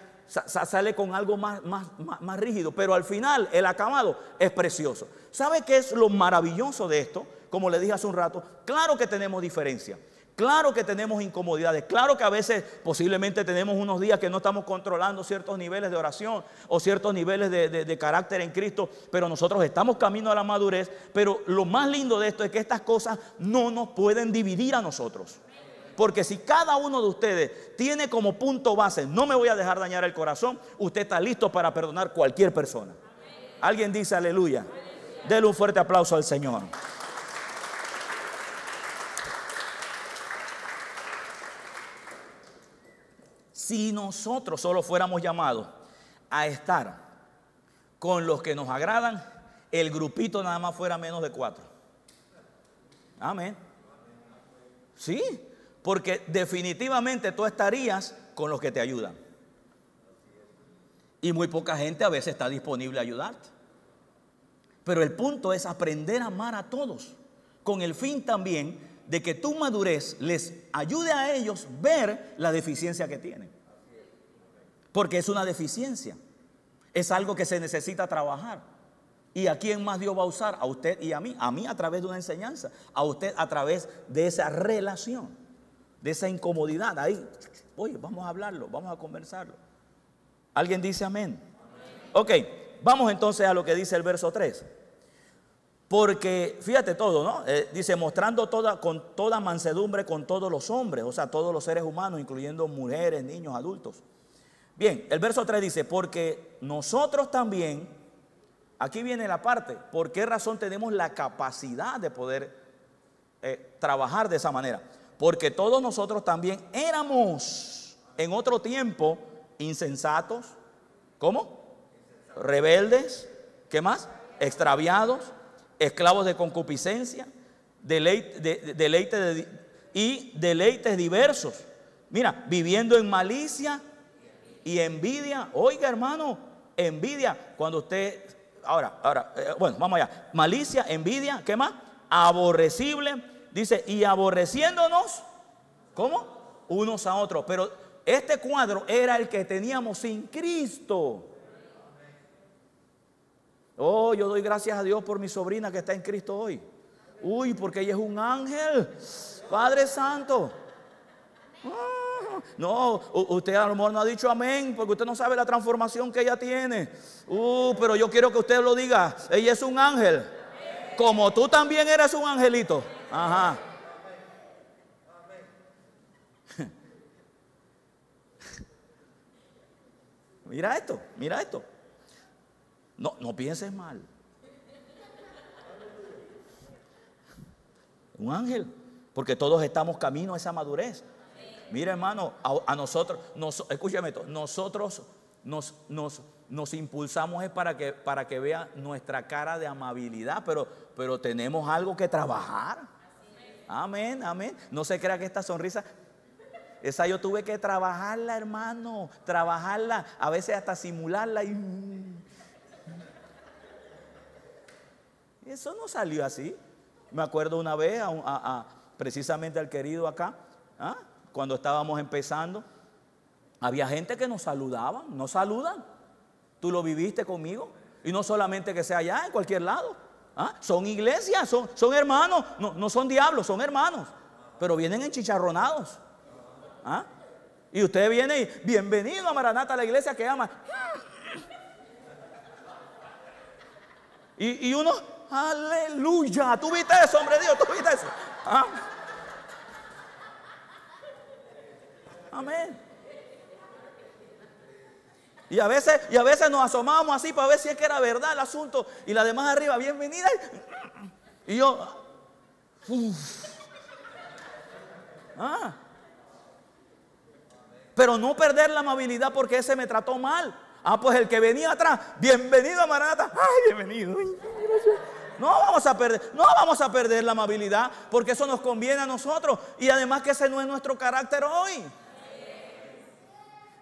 sale con algo más, más, más, más rígido, pero al final el acabado es precioso. ¿Sabe qué es lo maravilloso de esto? Como le dije hace un rato, claro que tenemos diferencia, claro que tenemos incomodidades, claro que a veces posiblemente tenemos unos días que no estamos controlando ciertos niveles de oración o ciertos niveles de, de, de carácter en Cristo, pero nosotros estamos camino a la madurez. Pero lo más lindo de esto es que estas cosas no nos pueden dividir a nosotros. Porque si cada uno de ustedes tiene como punto base, no me voy a dejar dañar el corazón, usted está listo para perdonar cualquier persona. Amén. Alguien dice aleluya. Aleluya. Dele un fuerte aplauso al Señor. Amén. Si nosotros solo fuéramos llamados a estar con los que nos agradan, el grupito nada más fuera menos de cuatro. Amén. Sí. Porque definitivamente tú estarías con los que te ayudan. Y muy poca gente a veces está disponible a ayudarte. Pero el punto es aprender a amar a todos, con el fin también de que tu madurez les ayude a ellos ver la deficiencia que tienen. Porque es una deficiencia. Es algo que se necesita trabajar. ¿Y a quién más Dios va a usar? A usted y a mí. A mí a través de una enseñanza. A usted a través de esa relación. De esa incomodidad. Ahí, oye, vamos a hablarlo, vamos a conversarlo. ¿Alguien dice amén? Amén. Ok, vamos entonces a lo que dice el verso tres. Porque, fíjate todo, ¿no? Eh, dice, mostrando toda, con toda mansedumbre con todos los hombres, o sea, todos los seres humanos, incluyendo mujeres, niños, adultos. Bien, el verso tres dice, porque nosotros también, aquí viene la parte, ¿por qué razón tenemos la capacidad de poder eh, trabajar de esa manera? Porque todos nosotros también éramos en otro tiempo insensatos, ¿cómo? Rebeldes, ¿qué más? Extraviados, esclavos de concupiscencia, deleite, de, deleite de, y deleites diversos. Mira, viviendo en malicia y envidia. Oiga, hermano, envidia. Cuando usted, ahora, ahora, eh, bueno, vamos allá. Malicia, envidia, ¿qué más? Aborrecible. Dice, y aborreciéndonos, ¿cómo? Unos a otros. Pero este cuadro era el que teníamos sin Cristo. Oh, yo doy gracias a Dios por mi sobrina que está en Cristo hoy. Uy, porque ella es un ángel. Padre Santo. Oh, no, usted a lo mejor no ha dicho amén, porque usted no sabe la transformación que ella tiene. Uh, pero yo quiero que usted lo diga. Ella es un ángel. Como tú también eres un angelito. Ajá. Mira esto, mira esto. No, no pienses mal. Un ángel, porque todos estamos camino a esa madurez. Mira, hermano, a, a nosotros, nos, escúchame esto, nosotros nos, nos, nos impulsamos es para que, para que vea nuestra cara de amabilidad, pero, pero tenemos algo que trabajar. Amén, amén. No se crea que esta sonrisa, esa yo tuve que trabajarla, hermano, trabajarla, a veces hasta simularla. Y eso no salió así. Me acuerdo una vez, a, a, a, precisamente al querido acá, ¿ah? Cuando estábamos empezando, había gente que nos saludaba, nos saludan. Tú lo viviste conmigo. Y no solamente que sea allá, en cualquier lado. ¿Ah? Son iglesias, son, son hermanos, no, no son diablos, son hermanos, pero vienen enchicharronados. ¿Ah? Y usted viene y bienvenido a Maranata, a la iglesia que ama. Y, y uno, aleluya, tú viste eso, hombre Dios, tú viste eso. ¿Ah? Amén. Y a veces, y a veces nos asomábamos así para ver si es que era verdad el asunto. Y la demás arriba, bienvenida. Y yo, uff. Ah. Pero no perder la amabilidad porque ese me trató mal. Ah, pues el que venía atrás, bienvenido a Maranata. Ay, bienvenido. No vamos a perder, no vamos a perder la amabilidad porque eso nos conviene a nosotros. Y además que ese no es nuestro carácter hoy.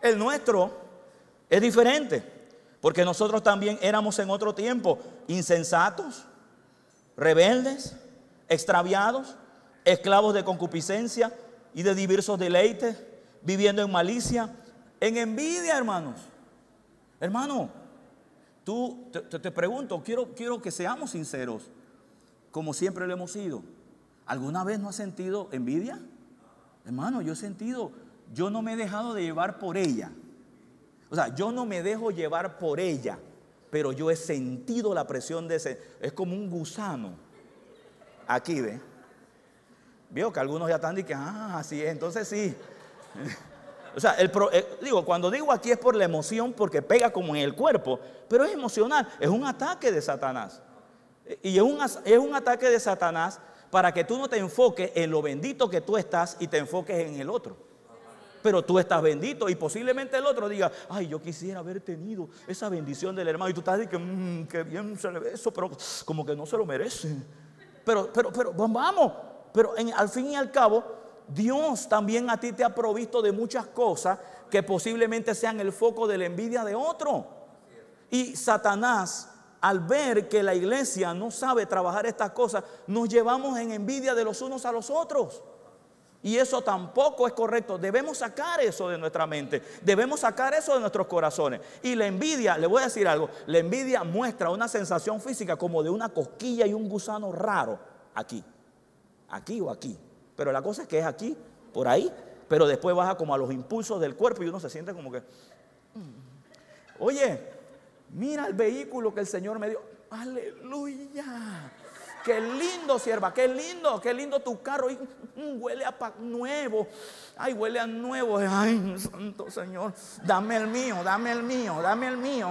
El nuestro es diferente, porque nosotros también éramos en otro tiempo insensatos, rebeldes, extraviados, esclavos de concupiscencia y de diversos deleites, viviendo en malicia, en envidia, hermanos. Hermano, tú te, te pregunto, quiero, quiero que seamos sinceros, como siempre lo hemos sido. ¿Alguna vez no has sentido envidia? Hermano, yo he sentido, yo no me he dejado de llevar por ella. O sea, yo no me dejo llevar por ella, pero yo he sentido la presión de ese. Es como un gusano. Aquí, ¿ve? Veo que algunos ya están diciendo, ah, así es, entonces sí. O sea, el pro, eh, digo, cuando digo aquí es por la emoción, porque pega como en el cuerpo, pero es emocional, es un ataque de Satanás. Y es un, es un ataque de Satanás para que tú no te enfoques en lo bendito que tú estás y te enfoques en el otro. Pero tú estás bendito y posiblemente el otro diga, ay, yo quisiera haber tenido esa bendición del hermano. Y tú estás diciendo, mmm, que bien se le ve eso, pero como que no se lo merece. Pero, pero, pero, vamos, pero en, al fin y al cabo, Dios también a ti te ha provisto de muchas cosas que posiblemente sean el foco de la envidia de otro. Y Satanás al ver que la iglesia no sabe trabajar estas cosas, nos llevamos en envidia de los unos a los otros. Y eso tampoco es correcto. Debemos sacar eso de nuestra mente. Debemos sacar eso de nuestros corazones. Y la envidia, le voy a decir algo, la envidia muestra una sensación física como de una cosquilla y un gusano raro aquí. Aquí o aquí. Pero la cosa es que es aquí, por ahí. Pero después baja como a los impulsos del cuerpo y uno se siente como que... Oye, mira el vehículo que el Señor me dio. ¡Aleluya! Qué lindo, sierva, qué lindo, qué lindo tu carro. Y, mm, huele a nuevo. Ay, huele a nuevo. Ay, santo Señor, dame el mío, dame el mío, dame el mío.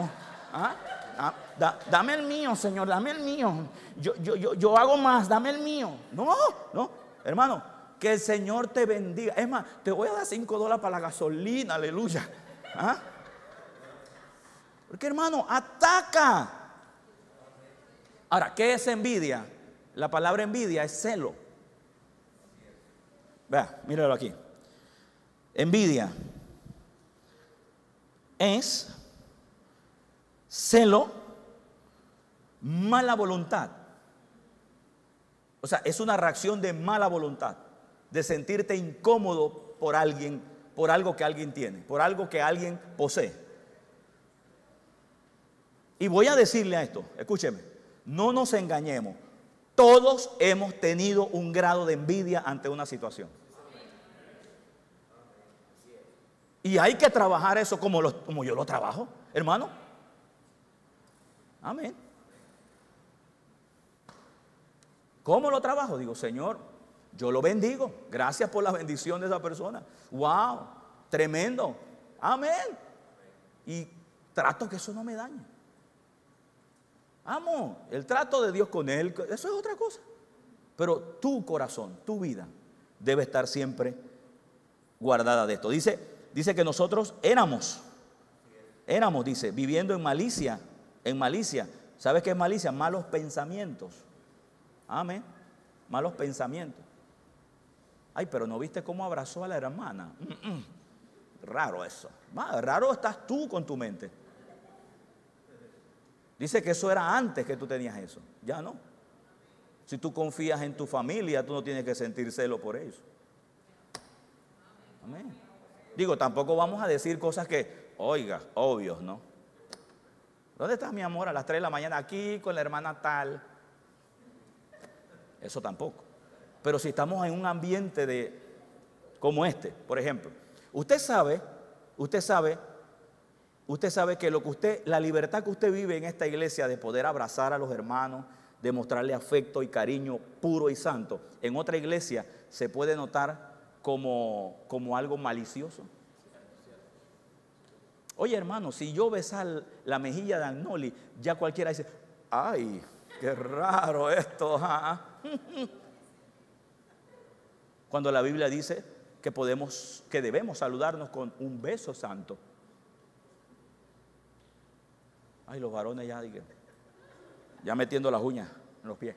¿Ah? Ah, da, dame el mío, Señor, dame el mío. Yo, yo, yo, yo hago más, dame el mío. No, no, hermano, que el Señor te bendiga. Es más, te voy a dar cinco dólares para la gasolina, aleluya. ¿Ah? Porque, hermano, ataca. Ahora, ¿qué es envidia? La palabra envidia es celo. Vea, míralo aquí. Envidia es celo, mala voluntad. O sea, es una reacción de mala voluntad, de sentirte incómodo por alguien, por algo que alguien tiene, por algo que alguien posee. Y voy a decirle a esto, escúcheme, no nos engañemos. Todos hemos tenido un grado de envidia ante una situación. Y hay que trabajar eso como, lo, como yo lo trabajo, hermano. Amén. ¿Cómo lo trabajo? Digo, Señor, yo lo bendigo. Gracias por la bendición de esa persona. ¡Wow! Tremendo. Amén. Y trato que eso no me dañe. Amo, el trato de Dios con él, eso es otra cosa. Pero tu corazón, tu vida, debe estar siempre guardada de esto. Dice, dice que nosotros éramos, éramos, dice, viviendo en malicia, en malicia. ¿Sabes qué es malicia? Malos pensamientos. Amén, malos pensamientos. Ay, pero ¿no viste cómo abrazó a la hermana? Mm-mm. Raro eso. Más raro estás tú con tu mente. Dice que eso era antes que tú tenías eso. Ya no. Si tú confías en tu familia, tú no tienes que sentir celo por ellos. Amén. Digo, tampoco vamos a decir cosas que, oiga, obvios, ¿no? ¿Dónde estás, mi amor? A las tres de la mañana aquí con la hermana tal. Eso tampoco. Pero si estamos en un ambiente de, como este, por ejemplo. Usted sabe, usted sabe... Usted sabe que lo que usted, la libertad que usted vive en esta iglesia de poder abrazar a los hermanos, de mostrarle afecto y cariño puro y santo, en otra iglesia se puede notar como, como algo malicioso. Oye, hermano, si yo besar la mejilla de Anoli, ya cualquiera dice, ay, qué raro esto. ¿Ah? Cuando la Biblia dice que podemos, que debemos saludarnos con un beso santo. Ay, los varones ya, ya metiendo las uñas en los pies.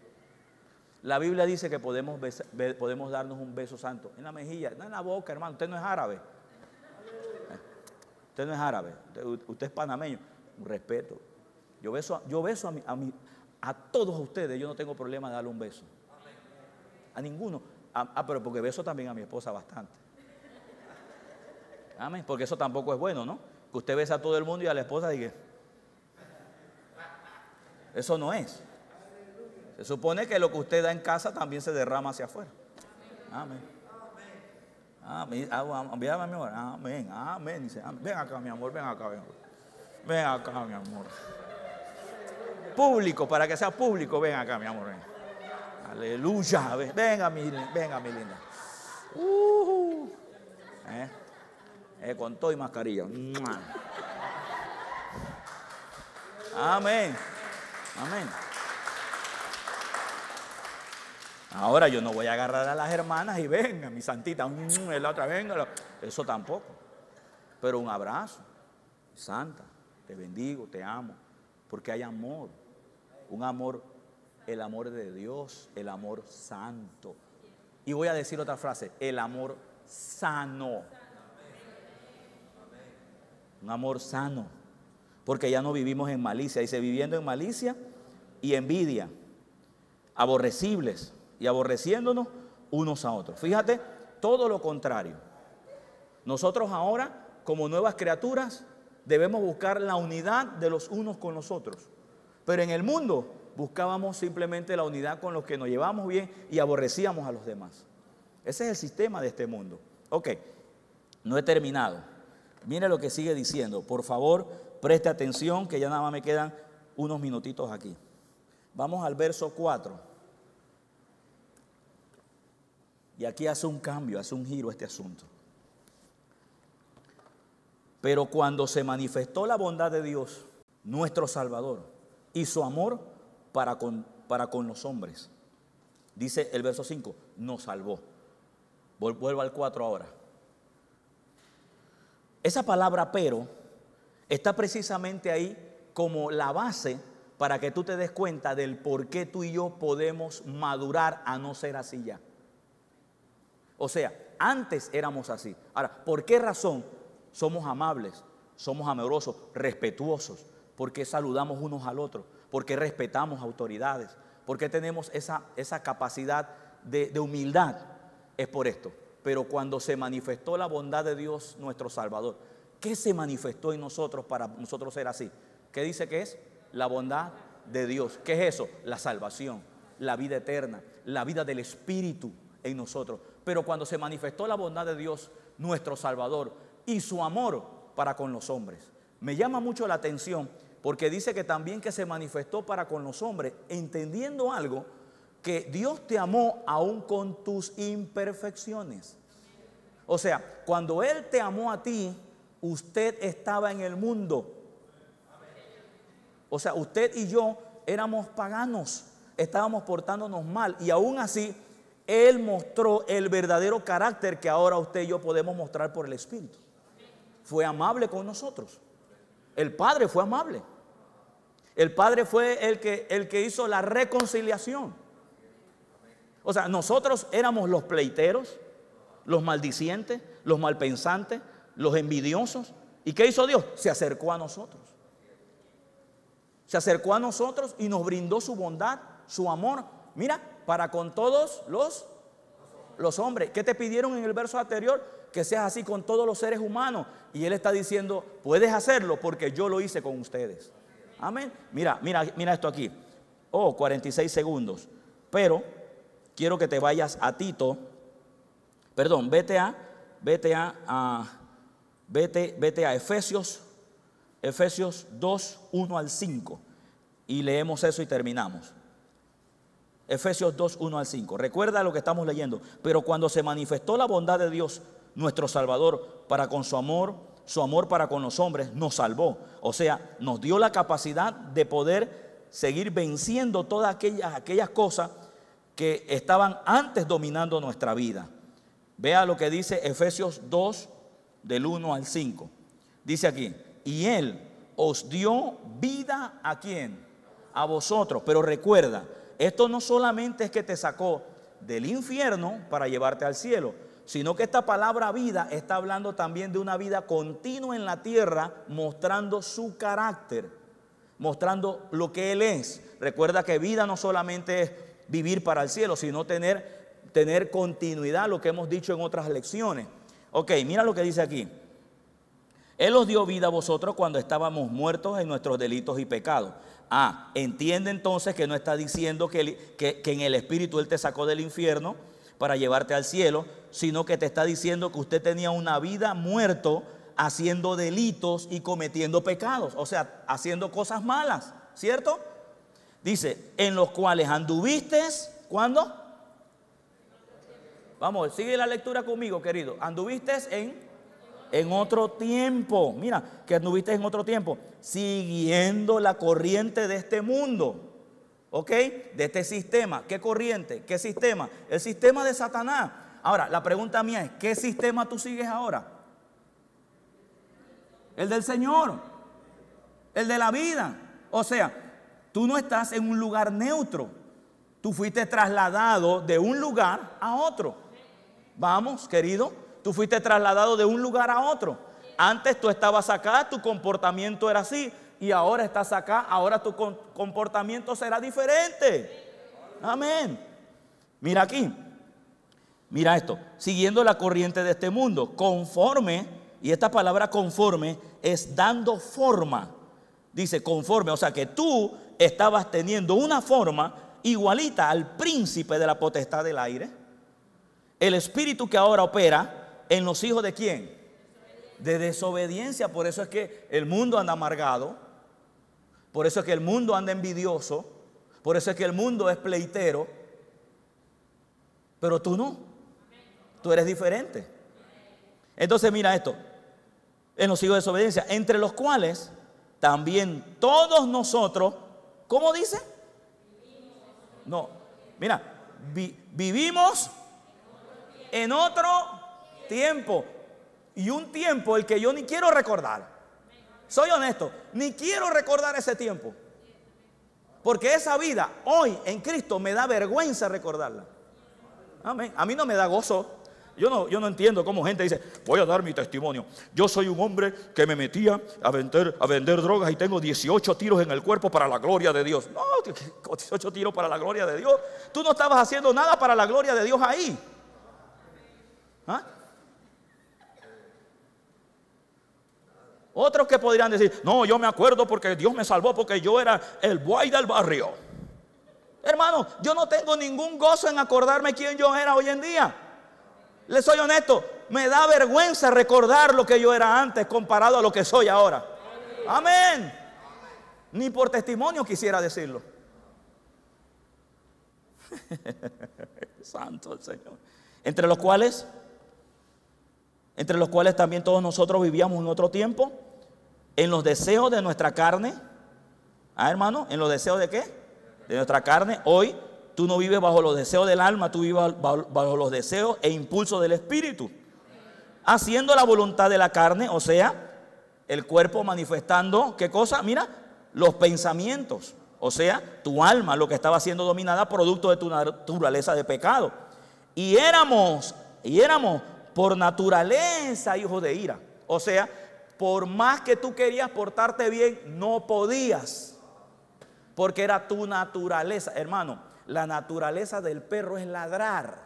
La Biblia dice que podemos, besa, be, podemos darnos un beso santo en la mejilla, no en la boca, hermano. Usted no es árabe. Usted no es árabe. Usted, usted es panameño. Un respeto. Yo beso, yo beso a, mi, a, mi, a todos ustedes. Yo no tengo problema de darle un beso. A ninguno. Ah, pero porque beso también a mi esposa bastante. Amén. Porque eso tampoco es bueno, ¿no? Que usted besa a todo el mundo y a la esposa diga... Eso no es. Se supone que lo que usted da en casa también se derrama hacia afuera. Amén. Amén. Amén. Amén. Dice, ven acá, mi amor, ven acá, ven acá. Ven acá, mi amor. Público, para que sea público, ven acá, mi amor. Ven. Aleluya. Venga, mi, venga, mi linda. Uh, eh. Eh, con todo y mascarilla. Amén. Amén. Ahora yo no voy a agarrar a las hermanas y venga, mi santita, la otra venga. Eso tampoco. Pero un abrazo. Santa, te bendigo, te amo. Porque hay amor. Un amor, el amor de Dios, el amor santo. Y voy a decir otra frase, el amor sano. Un amor sano. porque ya no vivimos en malicia. Dice, viviendo en malicia y envidia, aborrecibles y aborreciéndonos unos a otros. Fíjate, todo lo contrario. Nosotros ahora, como nuevas criaturas, debemos buscar la unidad de los unos con los otros. Pero en el mundo buscábamos simplemente la unidad con los que nos llevamos bien y aborrecíamos a los demás. Ese es el sistema de este mundo. Ok, no he terminado. Mire lo que sigue diciendo. Por favor, preste atención, que ya nada más me quedan unos minutitos aquí. Vamos al verso cuatro. Y aquí hace un cambio, hace un giro este asunto. Pero cuando se manifestó la bondad de Dios, nuestro Salvador, y su amor para con, para con los hombres, dice el verso cinco, nos salvó. Vuelvo al cuatro ahora. Esa palabra pero está precisamente ahí como la base para que tú te des cuenta del por qué tú y yo podemos madurar a no ser así ya. O sea, antes éramos así. Ahora, ¿por qué razón somos amables, somos amorosos, respetuosos? ¿Por qué saludamos unos al otro? ¿Por qué respetamos autoridades? ¿Por qué tenemos esa, esa capacidad de, de humildad? Es por esto. Pero cuando se manifestó la bondad de Dios, nuestro Salvador, ¿qué se manifestó en nosotros para nosotros ser así? ¿Qué dice que es? La bondad de Dios. ¿Qué es eso? La salvación, la vida eterna, la vida del Espíritu en nosotros. Pero cuando se manifestó la bondad de Dios, nuestro Salvador, y su amor para con los hombres. Me llama mucho la atención porque dice que también que se manifestó para con los hombres, entendiendo algo, que Dios te amó aún con tus imperfecciones. O sea, cuando Él te amó a ti, usted estaba en el mundo. O sea, usted y yo éramos paganos, estábamos portándonos mal, y aún así Él mostró el verdadero carácter que ahora usted y yo podemos mostrar por el Espíritu. Fue amable con nosotros. El Padre fue amable. El Padre fue el que, el que hizo la reconciliación. O sea, nosotros éramos los pleiteros, los maldicientes, los malpensantes, los envidiosos. ¿Y qué hizo Dios? Se acercó a nosotros. Se acercó a nosotros y nos brindó su bondad, su amor. Mira, para con todos los, los hombres. ¿Qué te pidieron en el verso anterior? Que seas así con todos los seres humanos. Y Él está diciendo, puedes hacerlo porque yo lo hice con ustedes. Amén. Mira, mira, mira esto aquí. Oh, cuarenta y seis segundos. Pero quiero que te vayas a Tito. Perdón, vete a, vete a, a vete, vete a Efesios, Efesios dos, uno al cinco. Y leemos eso y terminamos. Efesios dos, uno al cinco. Recuerda lo que estamos leyendo. Pero cuando se manifestó la bondad de Dios, nuestro Salvador, para con su amor, su amor para con los hombres, nos salvó. O sea, nos dio la capacidad de poder seguir venciendo todas aquellas, aquellas cosas que estaban antes dominando nuestra vida. Vea lo que dice Efesios dos, del uno al cinco. Dice aquí, y Él os dio vida, ¿a quién? A vosotros. Pero recuerda, esto no solamente es que te sacó del infierno para llevarte al cielo, sino que esta palabra vida está hablando también de una vida continua en la tierra, mostrando su carácter, mostrando lo que Él es. Recuerda que vida no solamente es vivir para el cielo, sino tener, tener continuidad, lo que hemos dicho en otras lecciones. Ok, mira lo que dice aquí. Él os dio vida a vosotros cuando estábamos muertos en nuestros delitos y pecados. Ah, entiende entonces que no está diciendo que, que, que en el Espíritu Él te sacó del infierno para llevarte al cielo, sino que te está diciendo que usted tenía una vida muerto haciendo delitos y cometiendo pecados, o sea, haciendo cosas malas, ¿cierto? Dice, en los cuales anduviste, ¿cuándo? Vamos, sigue la lectura conmigo, querido. Anduviste en, en otro tiempo, mira, que anduviste en otro tiempo, siguiendo la corriente de este mundo. ¿Ok? De este sistema. ¿Qué corriente? ¿Qué sistema? El sistema de Satanás. Ahora, la pregunta mía es, ¿qué sistema tú sigues ahora? El del Señor. El de la vida. O sea, tú no estás en un lugar neutro. Tú fuiste trasladado de un lugar a otro. Vamos, querido. Tú fuiste trasladado de un lugar a otro. Antes tú estabas acá, tu comportamiento era así. y ahora estás acá, ahora tu comportamiento será diferente. Amén. Mira aquí, mira esto, siguiendo la corriente de este mundo, conforme, y esta palabra conforme es dando forma. Dice conforme, o sea que tú estabas teniendo una forma igualita al príncipe de la potestad del aire. El espíritu que ahora opera en los hijos de ¿quién? De desobediencia. Por eso es que el mundo anda amargado, por eso es que el mundo anda envidioso, por eso es que el mundo es pleitero. Pero tú no, tú eres diferente. Entonces mira esto, en los hijos de desobediencia, entre los cuales también todos nosotros, ¿cómo dice? No, mira, vi, vivimos en otro tiempo, y un tiempo el que yo ni quiero recordar. Soy honesto, ni quiero recordar ese tiempo, porque esa vida hoy en Cristo me da vergüenza recordarla. Amén. A mí no me da gozo. Yo no, yo no entiendo cómo gente dice, voy a dar mi testimonio. Yo soy un hombre que me metía a vender, a vender drogas y tengo dieciocho tiros en el cuerpo para la gloria de Dios. No, dieciocho tiros para la gloria de Dios. Tú no estabas haciendo nada para la gloria de Dios ahí. ¿Ah? Otros que podrían decir, no, yo me acuerdo porque Dios me salvó, porque yo era el buey del barrio. Hermano, yo no tengo ningún gozo en acordarme quién yo era hoy en día. Les soy honesto, me da vergüenza recordar lo que yo era antes comparado a lo que soy ahora. Amén. Ni por testimonio quisiera decirlo. Santo el Señor. Entre los cuales, entre los cuales también todos nosotros vivíamos en otro tiempo, en los deseos de nuestra carne. Ah, hermano, ¿en los deseos de qué? De nuestra carne. Hoy tú no vives bajo los deseos del alma, tú vives bajo, bajo los deseos e impulsos del espíritu, haciendo la voluntad de la carne, o sea, el cuerpo manifestando, ¿qué cosa? Mira, los pensamientos, o sea, tu alma, lo que estaba siendo dominada producto de tu naturaleza de pecado. Y éramos, y éramos por naturaleza hijos de ira, o sea, por más que tú querías portarte bien, no podías, porque era tu naturaleza, hermano. La naturaleza del perro es ladrar.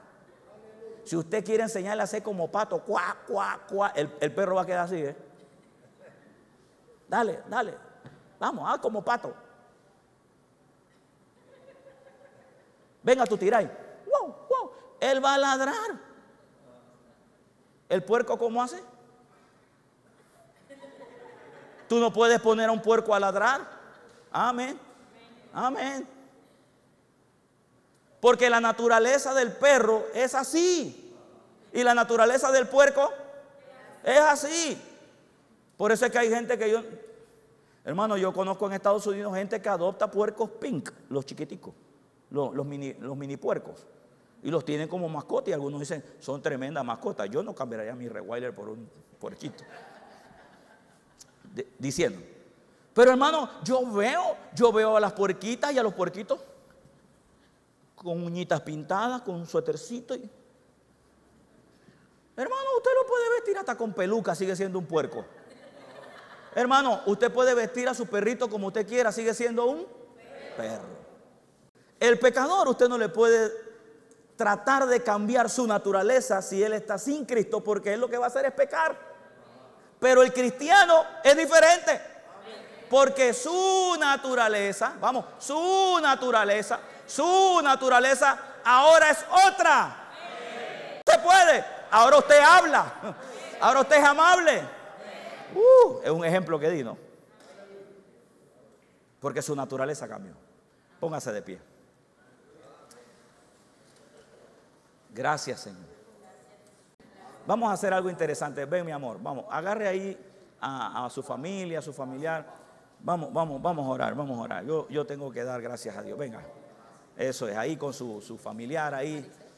Si usted quiere enseñarle a hacer como pato, cuá, cuá, cuá, el, el perro va a quedar así, ¿eh? Dale, dale, vamos, ah, como pato. Venga tú tiráis, wow, wow. Él va a ladrar. ¿El puerco cómo hace? Tú no puedes poner a un puerco a ladrar. Amén, amén. Porque la naturaleza del perro es así, y la naturaleza del puerco es así. Por eso es que hay gente que yo, hermano, yo conozco en Estados Unidos gente que adopta puercos pink, los chiquiticos, los, los, mini, los mini puercos, y los tienen como mascota, y algunos dicen, son tremendas mascotas. Yo no cambiaría mi Rewiler por un puerquito. De, diciendo, pero hermano, yo veo, yo veo a las puerquitas y a los puerquitos con uñitas pintadas, con un suétercito. Y... hermano, usted lo puede vestir hasta con peluca, sigue siendo un puerco. Hermano, usted puede vestir a su perrito como usted quiera, sigue siendo un perro. El pecador, usted no le puede tratar de cambiar su naturaleza si él está sin Cristo, porque él lo que va a hacer es pecar. Pero el cristiano es diferente, porque su naturaleza, vamos, su naturaleza, su naturaleza ahora es otra. Sí. Usted puede, ahora usted habla, sí. Ahora usted es amable, sí. uh, Es un ejemplo que di, ¿no? Porque su naturaleza cambió. Póngase de pie. Gracias, Señor. Vamos a hacer algo interesante. Ven, mi amor, vamos, agarre ahí a, a su familia, a su familiar. Vamos, vamos, vamos a orar, vamos a orar. Yo, yo tengo que dar gracias a Dios, venga. Eso es, ahí con su, su familiar, ahí.